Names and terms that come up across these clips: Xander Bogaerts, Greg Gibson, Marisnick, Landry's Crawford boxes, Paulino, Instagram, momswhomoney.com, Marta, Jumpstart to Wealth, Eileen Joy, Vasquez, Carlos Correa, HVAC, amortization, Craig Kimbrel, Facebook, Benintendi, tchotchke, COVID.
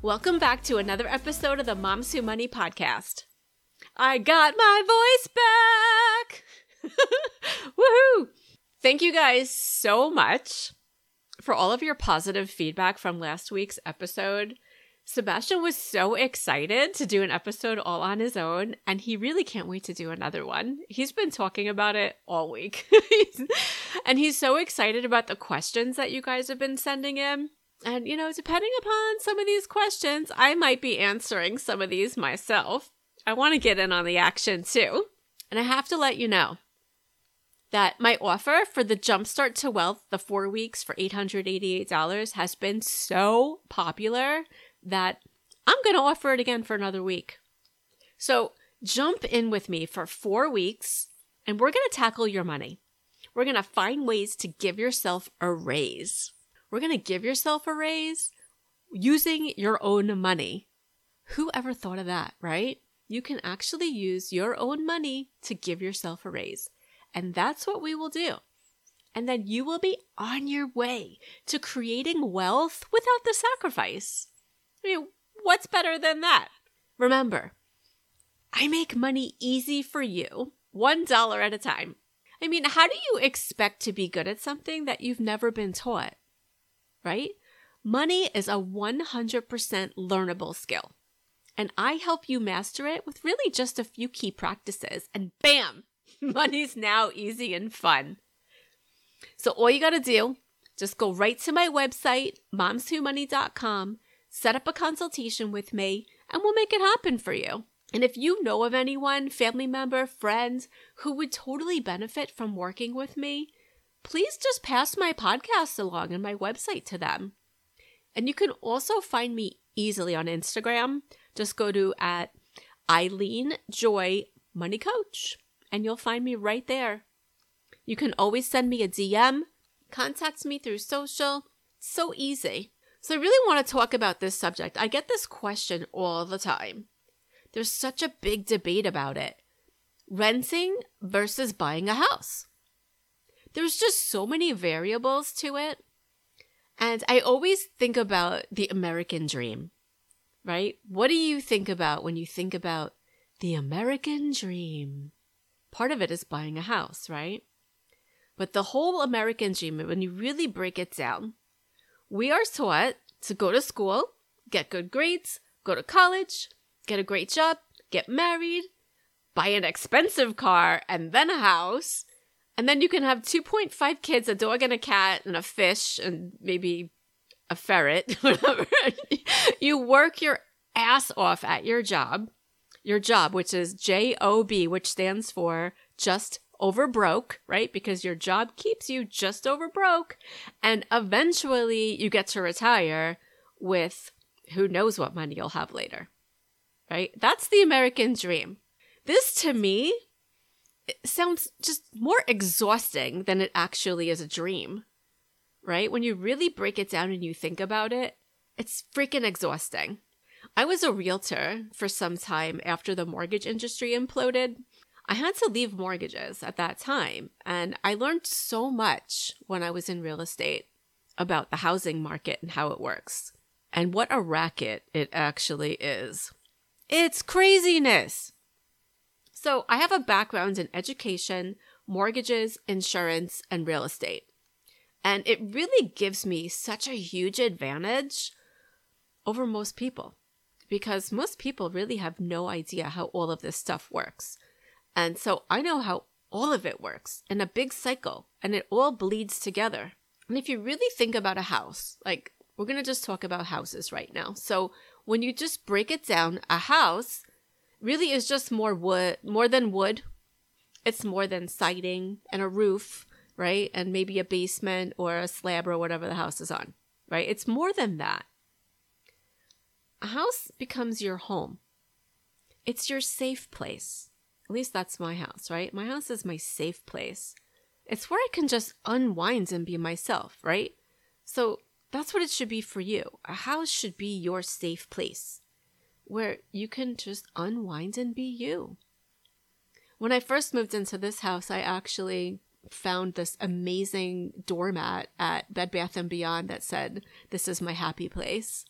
Welcome back to another episode of the Moms Who Money podcast. I got my voice back! Woohoo! Thank you guys so much for all of your positive feedback from last week's episode. Sebastian was so excited to do an episode all on his own, and he really can't wait to do another one. He's been talking about it all week. And he's so excited about the questions that you guys have been sending him. And, you know, depending upon some of these questions, I might be answering some of these myself. I want to get in on the action too. And I have to let you know that my offer for the Jumpstart to Wealth, the 4 weeks for $888, has been so popular that I'm going to offer it again for another week. So jump in with me for 4 weeks and we're going to tackle your money. We're going to find ways to give yourself a raise. We're going to give yourself a raise using your own money. Who ever thought of that, right? You can actually use your own money to give yourself a raise. And that's what we will do. And then you will be on your way to creating wealth without the sacrifice. I mean, what's better than that? Remember, I make money easy for you, $1 at a time. I mean, how do you expect to be good at something that you've never been taught? Right? Money is a 100% learnable skill. And I help you master it with really just a few key practices. And bam, money's now easy and fun. So all you got to do, just go right to my website, momswhomoney.com, set up a consultation with me, and we'll make it happen for you. And if you know of anyone, family member, friends, who would totally benefit from working with me, please just pass my podcast along and my website to them. And you can also find me easily on Instagram. Just go to @EileenJoyMoneyCoach, and you'll find me right there. You can always send me a DM, contact me through social. It's so easy. So I really want to talk about this subject. I get this question all the time. There's such a big debate about it. Renting versus buying a house. There's just so many variables to it. And I always think about the American dream, right? What do you think about when you think about the American dream? Part of it is buying a house, right? But the whole American dream, when you really break it down, we are taught to go to school, get good grades, go to college, get a great job, get married, buy an expensive car, and then a house. And then you can have 2.5 kids, a dog and a cat and a fish and maybe a ferret, whatever. You work your ass off at your job, which is J-O-B, which stands for just over broke, right? Because your job keeps you just over broke. And eventually you get to retire with who knows what money you'll have later, right? That's the American dream. This to me, it sounds just more exhausting than it actually is a dream, right? When you really break it down and you think about it, it's freaking exhausting. I was a realtor for some time after the mortgage industry imploded. I had to leave mortgages at that time, and I learned so much when I was in real estate about the housing market and how it works and what a racket it actually is. It's craziness. So I have a background in education, mortgages, insurance, and real estate. And it really gives me such a huge advantage over most people because most people really have no idea how all of this stuff works. And so I know how all of it works in a big cycle and it all bleeds together. And if you really think about a house, like we're going to just talk about houses right now. So when you just break it down, a house really is just more than wood. It's more than siding and a roof, right? And maybe a basement or a slab or whatever the house is on, right? It's more than that. A house becomes your home. It's your safe place. At least that's my house, right? My house is my safe place. It's where I can just unwind and be myself, right? So that's what it should be for you. A house should be your safe place where you can just unwind and be you. When I first moved into this house, I actually found this amazing doormat at Bed Bath & Beyond that said, "This is my happy place."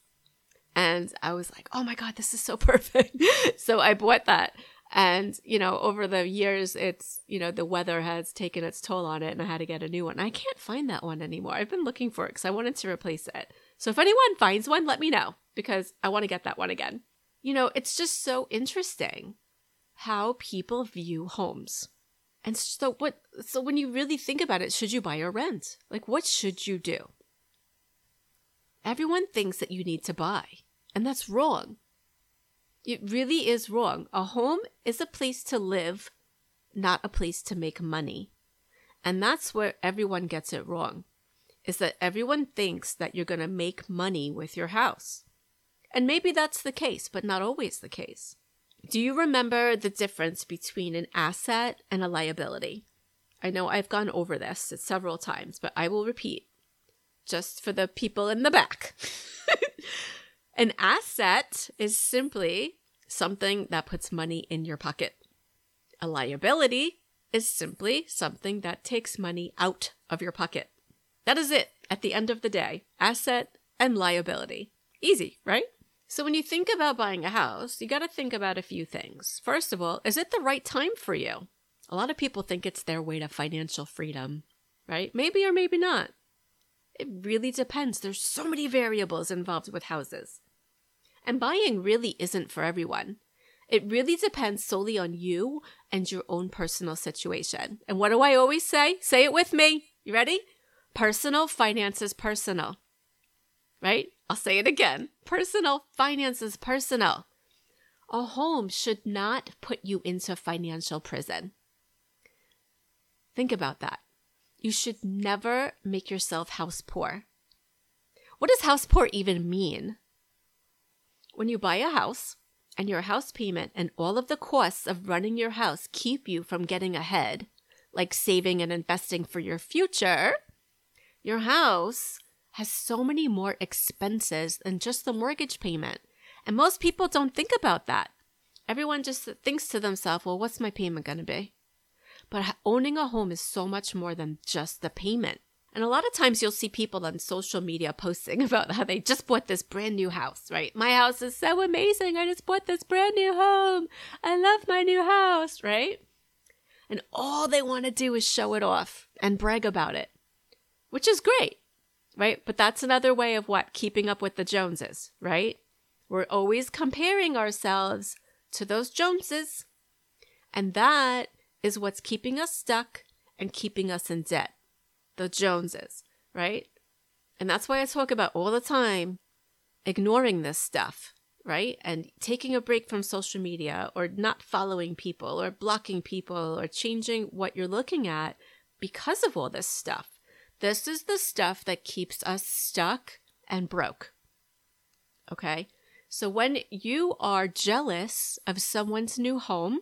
And I was like, oh my God, this is so perfect. So I bought that. And, you know, over the years, it's, you know, the weather has taken its toll on it and I had to get a new one. I can't find that one anymore. I've been looking for it because I wanted to replace it. So if anyone finds one, let me know because I want to get that one again. You know, it's just so interesting how people view homes. And so when you really think about it, should you buy or rent? Like, what should you do? Everyone thinks that you need to buy, and that's wrong. It really is wrong. A home is a place to live, not a place to make money. And that's where everyone gets it wrong, is that everyone thinks that you're going to make money with your house. And maybe that's the case, but not always the case. Do you remember the difference between an asset and a liability? I know I've gone over this several times, but I will repeat just for the people in the back. An asset is simply something that puts money in your pocket. A liability is simply something that takes money out of your pocket. That is it at the end of the day. Asset and liability. Easy, right? So when you think about buying a house, you got to think about a few things. First of all, is it the right time for you? A lot of people think it's their way to financial freedom, right? Maybe or maybe not. It really depends. There's so many variables involved with houses. And buying really isn't for everyone. It really depends solely on you and your own personal situation. And what do I always say? Say it with me. You ready? Personal finance is personal, right? I'll say it again. Personal finance is personal. A home should not put you into financial prison. Think about that. You should never make yourself house poor. What does house poor even mean? When you buy a house and your house payment and all of the costs of running your house keep you from getting ahead, like saving and investing for your future, your house has so many more expenses than just the mortgage payment. And most people don't think about that. Everyone just thinks to themselves, well, what's my payment going to be? But owning a home is so much more than just the payment. And a lot of times you'll see people on social media posting about how they just bought this brand new house, right? My house is so amazing. I just bought this brand new home. I love my new house, right? And all they want to do is show it off and brag about it, which is great, right? But that's another way of what? Keeping up with the Joneses, right? We're always comparing ourselves to those Joneses. And that is what's keeping us stuck and keeping us in debt. The Joneses, right? And that's why I talk about all the time ignoring this stuff, right? And taking a break from social media or not following people or blocking people or changing what you're looking at because of all this stuff. This is the stuff that keeps us stuck and broke. Okay? So when you are jealous of someone's new home,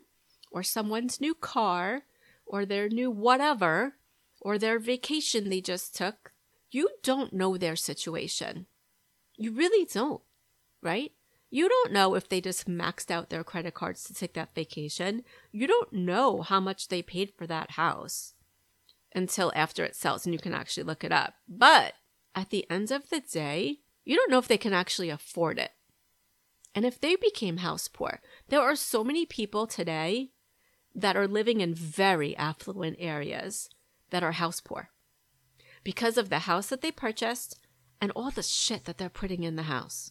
or someone's new car, or their new whatever, or their vacation they just took, you don't know their situation. You really don't, right? You don't know if they just maxed out their credit cards to take that vacation. You don't know how much they paid for that house until after it sells and you can actually look it up. But at the end of the day, you don't know if they can actually afford it. And if they became house poor, there are so many people today that are living in very affluent areas that are house poor because of the house that they purchased and all the shit that they're putting in the house,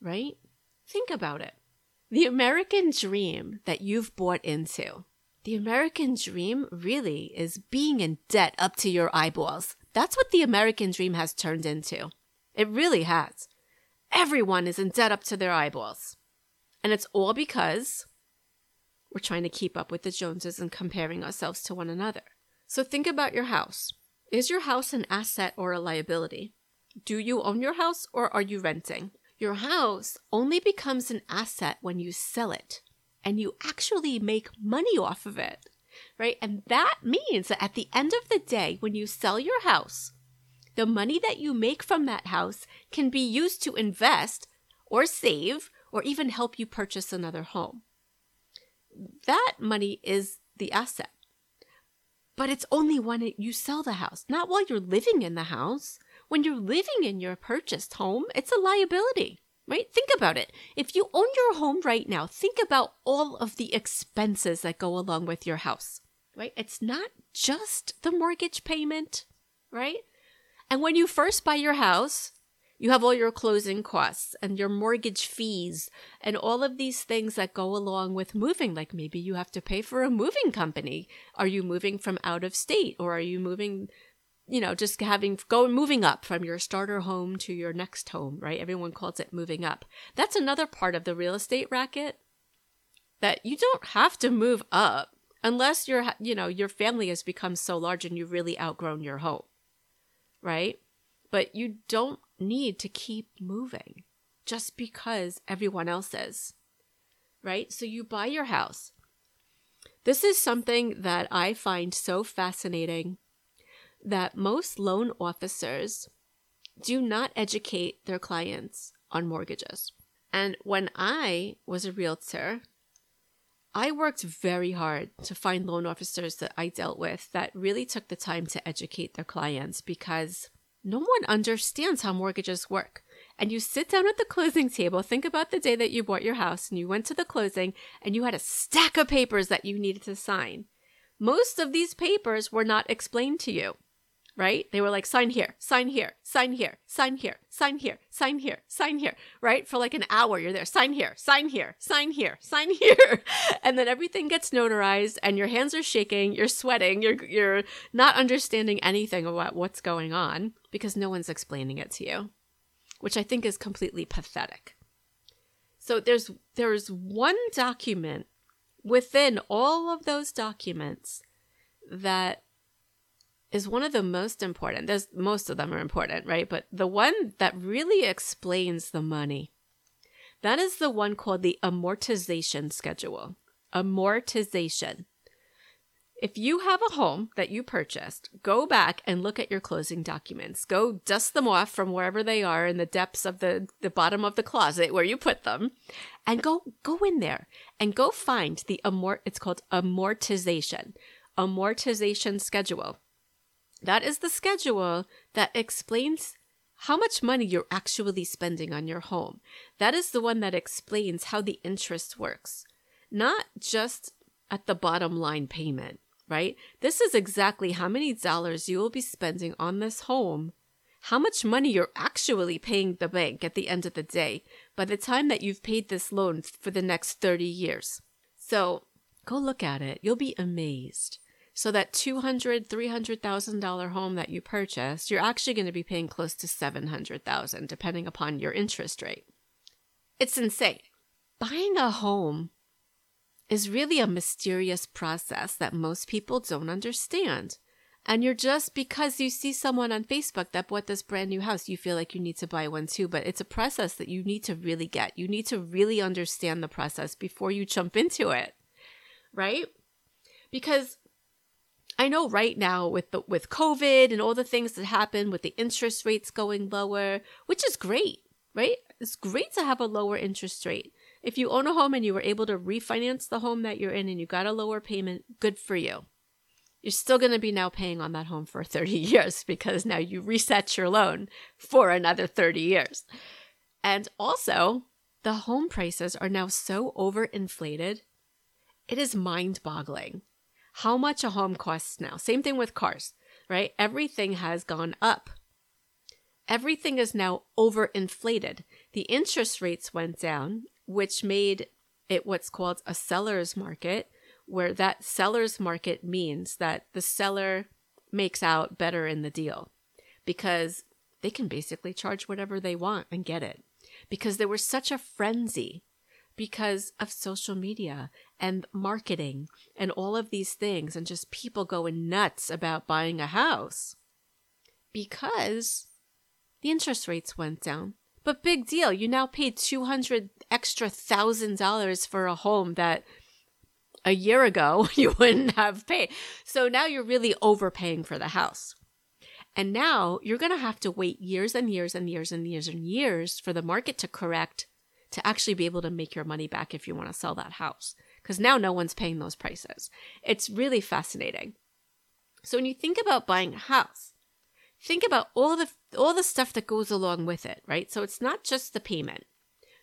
right? Think about it. The American dream that you've bought into, the American dream really is being in debt up to your eyeballs. That's what the American dream has turned into. It really has. Everyone is in debt up to their eyeballs. And it's all because we're trying to keep up with the Joneses and comparing ourselves to one another. So think about your house. Is your house an asset or a liability? Do you own your house or are you renting? Your house only becomes an asset when you sell it and you actually make money off of it, right? And that means that at the end of the day, when you sell your house, the money that you make from that house can be used to invest or save or even help you purchase another home. That money is the asset. But it's only when you sell the house, not while you're living in the house. When you're living in your purchased home, it's a liability, right? Think about it. If you own your home right now, think about all of the expenses that go along with your house, right? It's not just the mortgage payment, right? And when you first buy your house, you have all your closing costs and your mortgage fees and all of these things that go along with moving. Like maybe you have to pay for a moving company. Are you moving from out of state, or are you moving, you know, just moving up from your starter home to your next home, right? Everyone calls it moving up. That's another part of the real estate racket, that you don't have to move up unless you're, you know, your family has become so large and you've really outgrown your home, right? But you don't need to keep moving just because everyone else is, right? So you buy your house. This is something that I find so fascinating, that most loan officers do not educate their clients on mortgages. And when I was a realtor, I worked very hard to find loan officers that I dealt with that really took the time to educate their clients, because no one understands how mortgages work. And you sit down at the closing table, think about the day that you bought your house and you went to the closing and you had a stack of papers that you needed to sign. Most of these papers were not explained to you, right? They were like, sign here, sign here, sign here, sign here, sign here, sign here, sign here, right? For like an hour, you're there, sign here, sign here, sign here, sign here. And then everything gets notarized and your hands are shaking, you're sweating, you're not understanding anything about what's going on because no one's explaining it to you, which I think is completely pathetic. So there's one document within all of those documents that is one of the most important. There's most of them are important, right? But the one that really explains the money, that is the one called the amortization schedule. Amortization. If you have a home that you purchased, go back and look at your closing documents. Go dust them off from wherever they are in the depths of the bottom of the closet where you put them, and go in there and go find the it's called amortization. Amortization schedule. That is the schedule that explains how much money you're actually spending on your home. That is the one that explains how the interest works, not just at the bottom line payment. Right? This is exactly how many dollars you will be spending on this home, how much money you're actually paying the bank at the end of the day by the time that you've paid this loan for the next 30 years. So go look at it. You'll be amazed. So that $200,000, $300,000 home that you purchased, you're actually going to be paying close to $700,000 depending upon your interest rate. It's insane. Buying a home is really a mysterious process that most people don't understand. And you're just, because you see someone on Facebook that bought this brand new house, you feel like you need to buy one too, but it's a process that you need to really get. You need to really understand the process before you jump into it, right? Because I know right now with COVID and all the things that happen with the interest rates going lower, which is great, right? It's great to have a lower interest rate. If you own a home and you were able to refinance the home that you're in and you got a lower payment, good for you. You're still going to be now paying on that home for 30 years because now you reset your loan for another 30 years. And also, the home prices are now so overinflated. It is mind-boggling how much a home costs now. Same thing with cars, right? Everything has gone up. Everything is now overinflated. The interest rates went down, which made it what's called a seller's market, where that seller's market means that the seller makes out better in the deal because they can basically charge whatever they want and get it, because there was such a frenzy because of social media and marketing and all of these things, and just people going nuts about buying a house because the interest rates went down. But big deal, you now pay $200,000 extra for a home that a year ago you wouldn't have paid. So now you're really overpaying for the house. And now you're going to have to wait years and years and years and years and years for the market to correct to actually be able to make your money back if you want to sell that house. Because now no one's paying those prices. It's really fascinating. So when you think about buying a house, think about all the stuff that goes along with it, right? So it's not just the payment.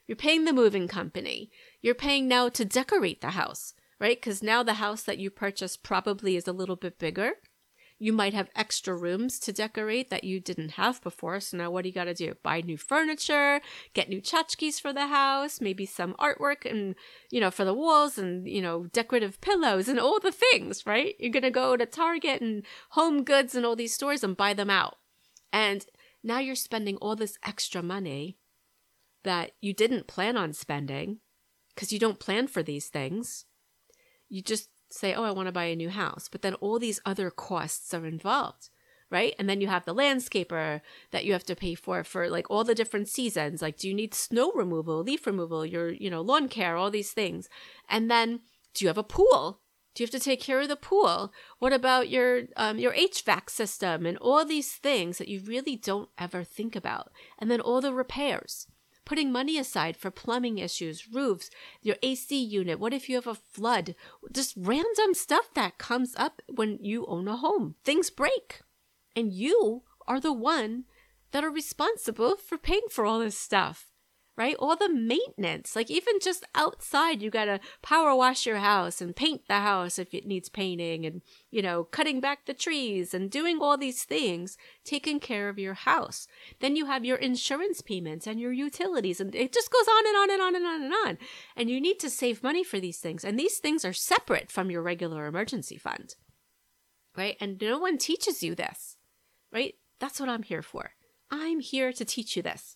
You're paying the moving company. You're paying now to decorate the house, right? Because now the house that you purchased probably is a little bit bigger. You might have extra rooms to decorate that you didn't have before. So now what do you got to do? Buy new furniture, get new tchotchkes for the house, maybe some artwork and, for the walls and, decorative pillows and all the things, right? You're going to go to Target and Home Goods and all these stores and buy them out. And now you're spending all this extra money that you didn't plan on spending because you don't plan for these things. You just say, I want to buy a new house. But then all these other costs are involved, right? And then you have the landscaper that you have to pay for like all the different seasons. Like, do you need snow removal, leaf removal, your, lawn care, all these things. And then do you have a pool? Do you have to take care of the pool? What about your HVAC system and all these things that you really don't ever think about? And then all the repairs. Putting money aside for plumbing issues, roofs, your AC unit. What if you have a flood? Just random stuff that comes up when you own a home. Things break. And you are the one that are responsible for paying for all this stuff, right? All the maintenance, like even just outside, you got to power wash your house and paint the house if it needs painting and, cutting back the trees and doing all these things, taking care of your house. Then you have your insurance payments and your utilities, and it just goes on and on and on and on and on. And you need to save money for these things. And these things are separate from your regular emergency fund, right? And no one teaches you this, right? That's what I'm here for. I'm here to teach you this.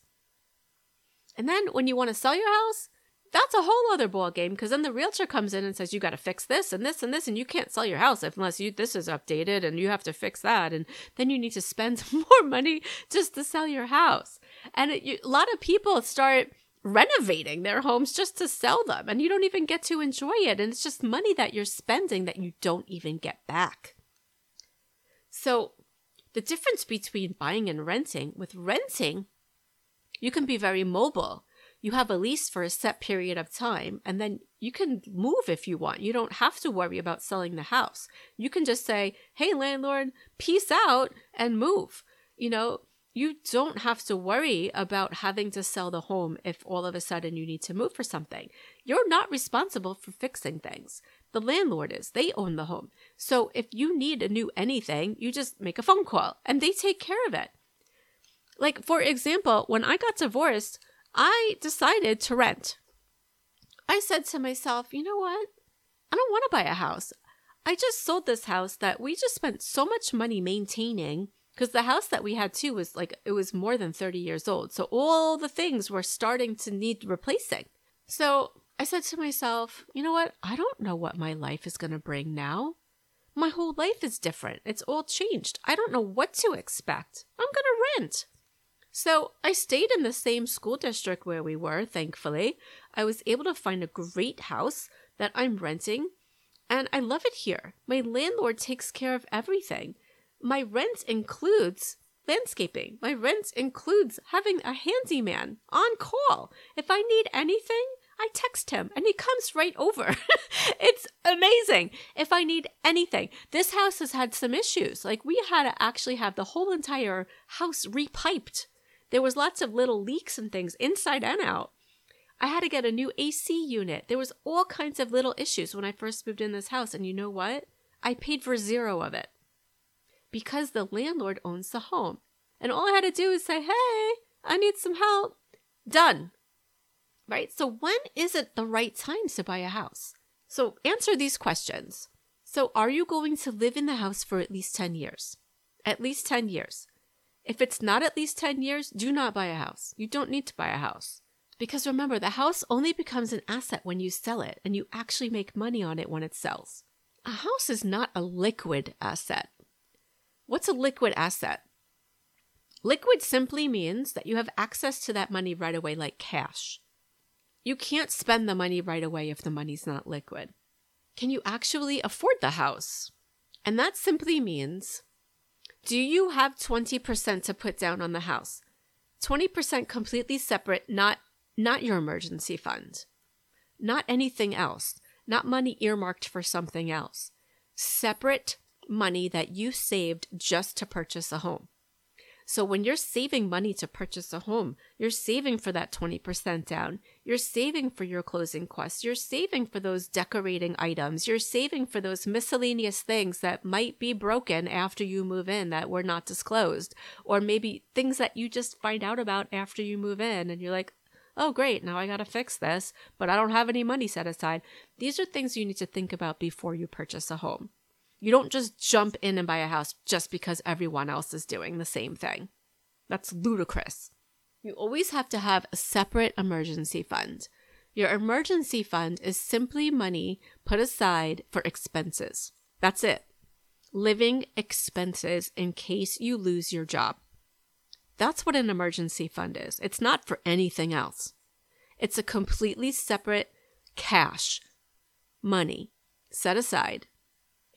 And then when you want to sell your house, that's a whole other ballgame, because then the realtor comes in and says, you got to fix this and this and this, and you can't sell your house unless this is updated and you have to fix that. And then you need to spend more money just to sell your house. And a lot of people start renovating their homes just to sell them, and you don't even get to enjoy it. And it's just money that you're spending that you don't even get back. So the difference between buying and renting, with renting, you can be very mobile. You have a lease for a set period of time, and then you can move if you want. You don't have to worry about selling the house. You can just say, hey, landlord, peace out, and move. You don't have to worry about having to sell the home if all of a sudden you need to move for something. You're not responsible for fixing things. The landlord is. They own the home. So if you need a new anything, you just make a phone call, and they take care of it. Like, for example, when I got divorced, I decided to rent. I said to myself, you know what? I don't want to buy a house. I just sold this house that we just spent so much money maintaining, because the house that we had too was it was more than 30 years old. So all the things were starting to need replacing. So I said to myself, you know what? I don't know what my life is going to bring now. My whole life is different. It's all changed. I don't know what to expect. I'm going to rent. So I stayed in the same school district where we were, thankfully. I was able to find a great house that I'm renting, and I love it here. My landlord takes care of everything. My rent includes landscaping. My rent includes having a handyman on call. If I need anything, I text him, and he comes right over. It's amazing. If I need anything, this house has had some issues. Like, we had to actually have the whole entire house repiped. There was lots of little leaks and things inside and out. I had to get a new AC unit. There was all kinds of little issues when I first moved in this house. And you know what? I paid for zero of it because the landlord owns the home. And all I had to do is say, hey, I need some help. Done. Right? So when is it the right time to buy a house? So answer these questions. So are you going to live in the house for at least 10 years? At least 10 years. If it's not at least 10 years, do not buy a house. You don't need to buy a house. Because remember, the house only becomes an asset when you sell it, and you actually make money on it when it sells. A house is not a liquid asset. What's a liquid asset? Liquid simply means that you have access to that money right away, like cash. You can't spend the money right away if the money's not liquid. Can you actually afford the house? And that simply means, do you have 20% to put down on the house? 20% completely separate, not your emergency fund, not anything else, not money earmarked for something else. Separate money that you saved just to purchase a home. So when you're saving money to purchase a home, you're saving for that 20% down. You're saving for your closing costs. You're saving for those decorating items. You're saving for those miscellaneous things that might be broken after you move in that were not disclosed, or maybe things that you just find out about after you move in and you're like, oh, great, now I got to fix this, but I don't have any money set aside. These are things you need to think about before you purchase a home. You don't just jump in and buy a house just because everyone else is doing the same thing. That's ludicrous. You always have to have a separate emergency fund. Your emergency fund is simply money put aside for expenses. That's it. Living expenses in case you lose your job. That's what an emergency fund is. It's not for anything else. It's a completely separate cash money set aside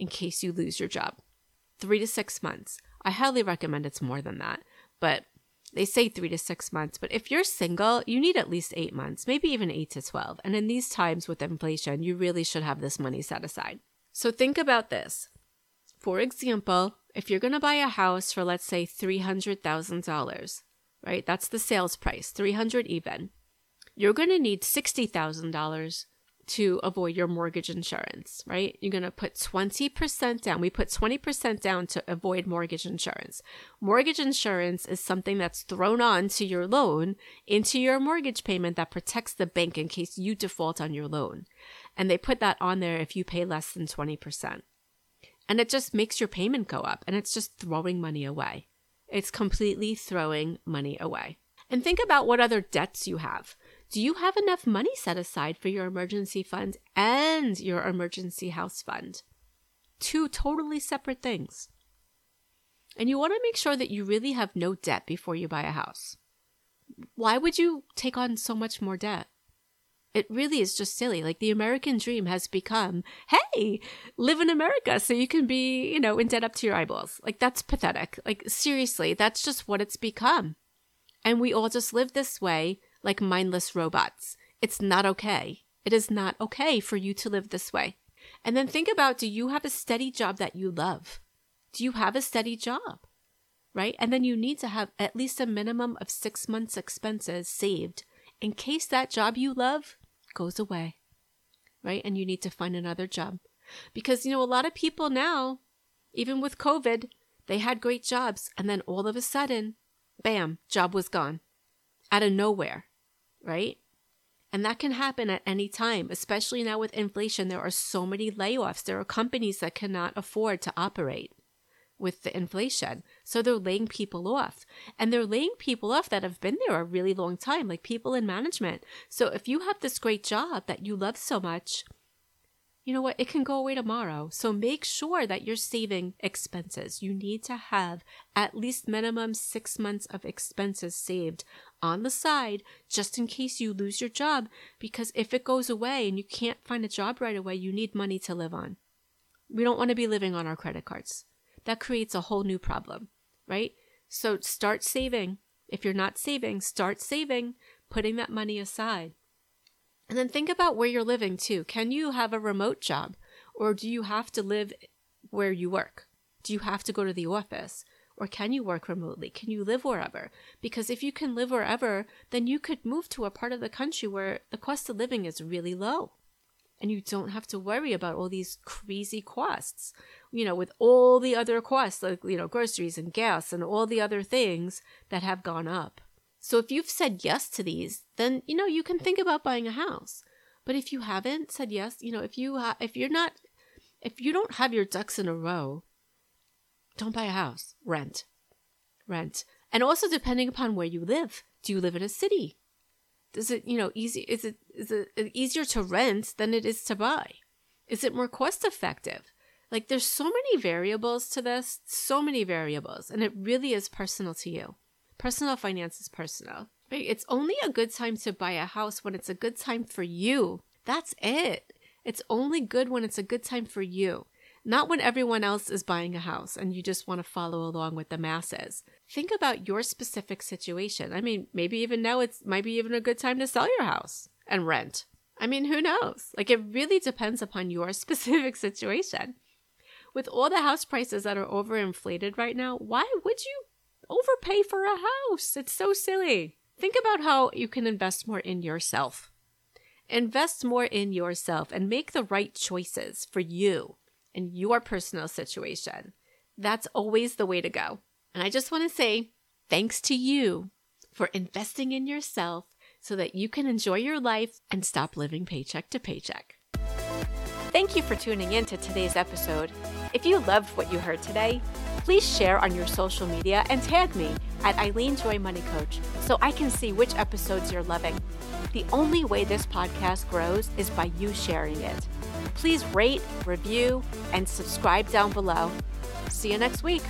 in case you lose your job. 3 to 6 months. I highly recommend it's more than that, but they say 3 to 6 months. But if you're single, you need at least 8 months, maybe even 8 to 12. And in these times with inflation, you really should have this money set aside. So think about this. For example, if you're going to buy a house for, let's say, $300,000, right? That's the sales price, 300 even. You're going to need $60,000 to avoid your mortgage insurance, right? You're going to put 20% down. We put 20% down to avoid mortgage insurance. Mortgage insurance is something that's thrown on to your loan, into your mortgage payment, that protects the bank in case you default on your loan. And they put that on there if you pay less than 20%. And it just makes your payment go up, and it's just throwing money away. It's completely throwing money away. And think about what other debts you have. Do you have enough money set aside for your emergency fund and your emergency house fund? 2 totally separate things. And you want to make sure that you really have no debt before you buy a house. Why would you take on so much more debt? It really is just silly. Like, the American dream has become, hey, live in America so you can be, in debt up to your eyeballs. Like, that's pathetic. Like, seriously, that's just what it's become. And we all just live this way, like mindless robots. It's not okay. It is not okay for you to live this way. And then think about, do you have a steady job that you love? Do you have a steady job, right? And then you need to have at least a minimum of 6 months' expenses saved in case that job you love goes away, right? And you need to find another job. Because, a lot of people now, even with COVID, they had great jobs. And then all of a sudden, bam, job was gone out of nowhere. Right? And that can happen at any time, especially now with inflation. There are so many layoffs. There are companies that cannot afford to operate with the inflation. So they're laying people off. And they're laying people off that have been there a really long time, like people in management. So if you have this great job that you love so much, you know what? It can go away tomorrow. So make sure that you're saving expenses. You need to have at least minimum 6 months of expenses saved on the side, just in case you lose your job, because if it goes away and you can't find a job right away, you need money to live on. We don't want to be living on our credit cards. That creates a whole new problem, right? So start saving. If you're not saving, start saving, putting that money aside. And then think about where you're living too. Can you have a remote job, or do you have to live where you work? Do you have to go to the office, or can you work remotely? Can you live wherever? Because if you can live wherever, then you could move to a part of the country where the cost of living is really low and you don't have to worry about all these crazy costs, with all the other costs, like, groceries and gas and all the other things that have gone up. So if you've said yes to these, then, you can think about buying a house. But if you haven't said yes, if you don't have your ducks in a row, don't buy a house. Rent. And also, depending upon where you live, do you live in a city? Is it easier to rent than it is to buy? Is it more cost effective? Like, there's so many variables to this, and it really is personal to you. Personal finance is personal, right? It's only a good time to buy a house when it's a good time for you. That's it. It's only good when it's a good time for you. Not when everyone else is buying a house and you just want to follow along with the masses. Think about your specific situation. I mean, maybe even now it's might be even a good time to sell your house and rent. I mean, who knows? Like, it really depends upon your specific situation. With all the house prices that are overinflated right now, why would you overpay for a house? It's so silly. Think about how you can invest more in yourself. Invest more in yourself and make the right choices for you and your personal situation. That's always the way to go. And I just want to say thanks to you for investing in yourself so that you can enjoy your life and stop living paycheck to paycheck. Thank you for tuning in to today's episode. If you loved what you heard today, please share on your social media and tag me at Eileen Joy Money Coach so I can see which episodes you're loving. The only way this podcast grows is by you sharing it. Please rate, review, and subscribe down below. See you next week.